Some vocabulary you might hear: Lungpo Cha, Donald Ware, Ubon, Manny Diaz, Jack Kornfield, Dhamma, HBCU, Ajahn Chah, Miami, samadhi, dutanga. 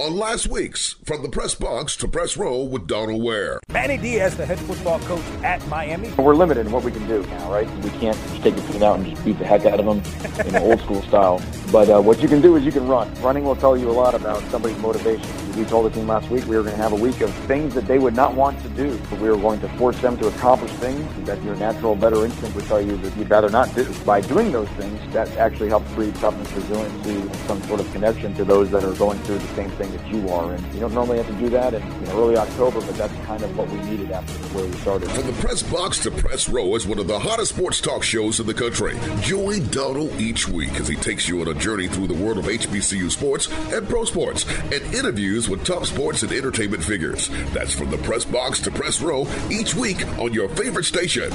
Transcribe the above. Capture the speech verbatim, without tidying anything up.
on last week's From the Press Box to Press Row with Donald Ware. Manny Diaz, the head football coach at Miami. We're limited in what we can do now, right? We can't just take a team out and just beat the heck out of them in the old school style. But uh, what you can do is you can run. Running will tell you a lot about somebody's motivation. We told the team last week we were going to have a week of things that they would not want to do. We were going to force them to accomplish things that your natural, better instinct would tell you that you'd rather not do. By doing those things, that actually helps breed toughness, resiliency, and some sort of connection to those that are going through the same thing that you are. And you don't normally have to do that in you know, early October, but that's kind of what we needed after where we started. From the Press Box to Press Row is one of the hottest sports talk shows in the country. Join Donald each week as he takes you on a journey through the world of H B C U sports and pro sports and interviews with top sports and entertainment figures. That's From the Press Box to Press Row each week on your favorite station.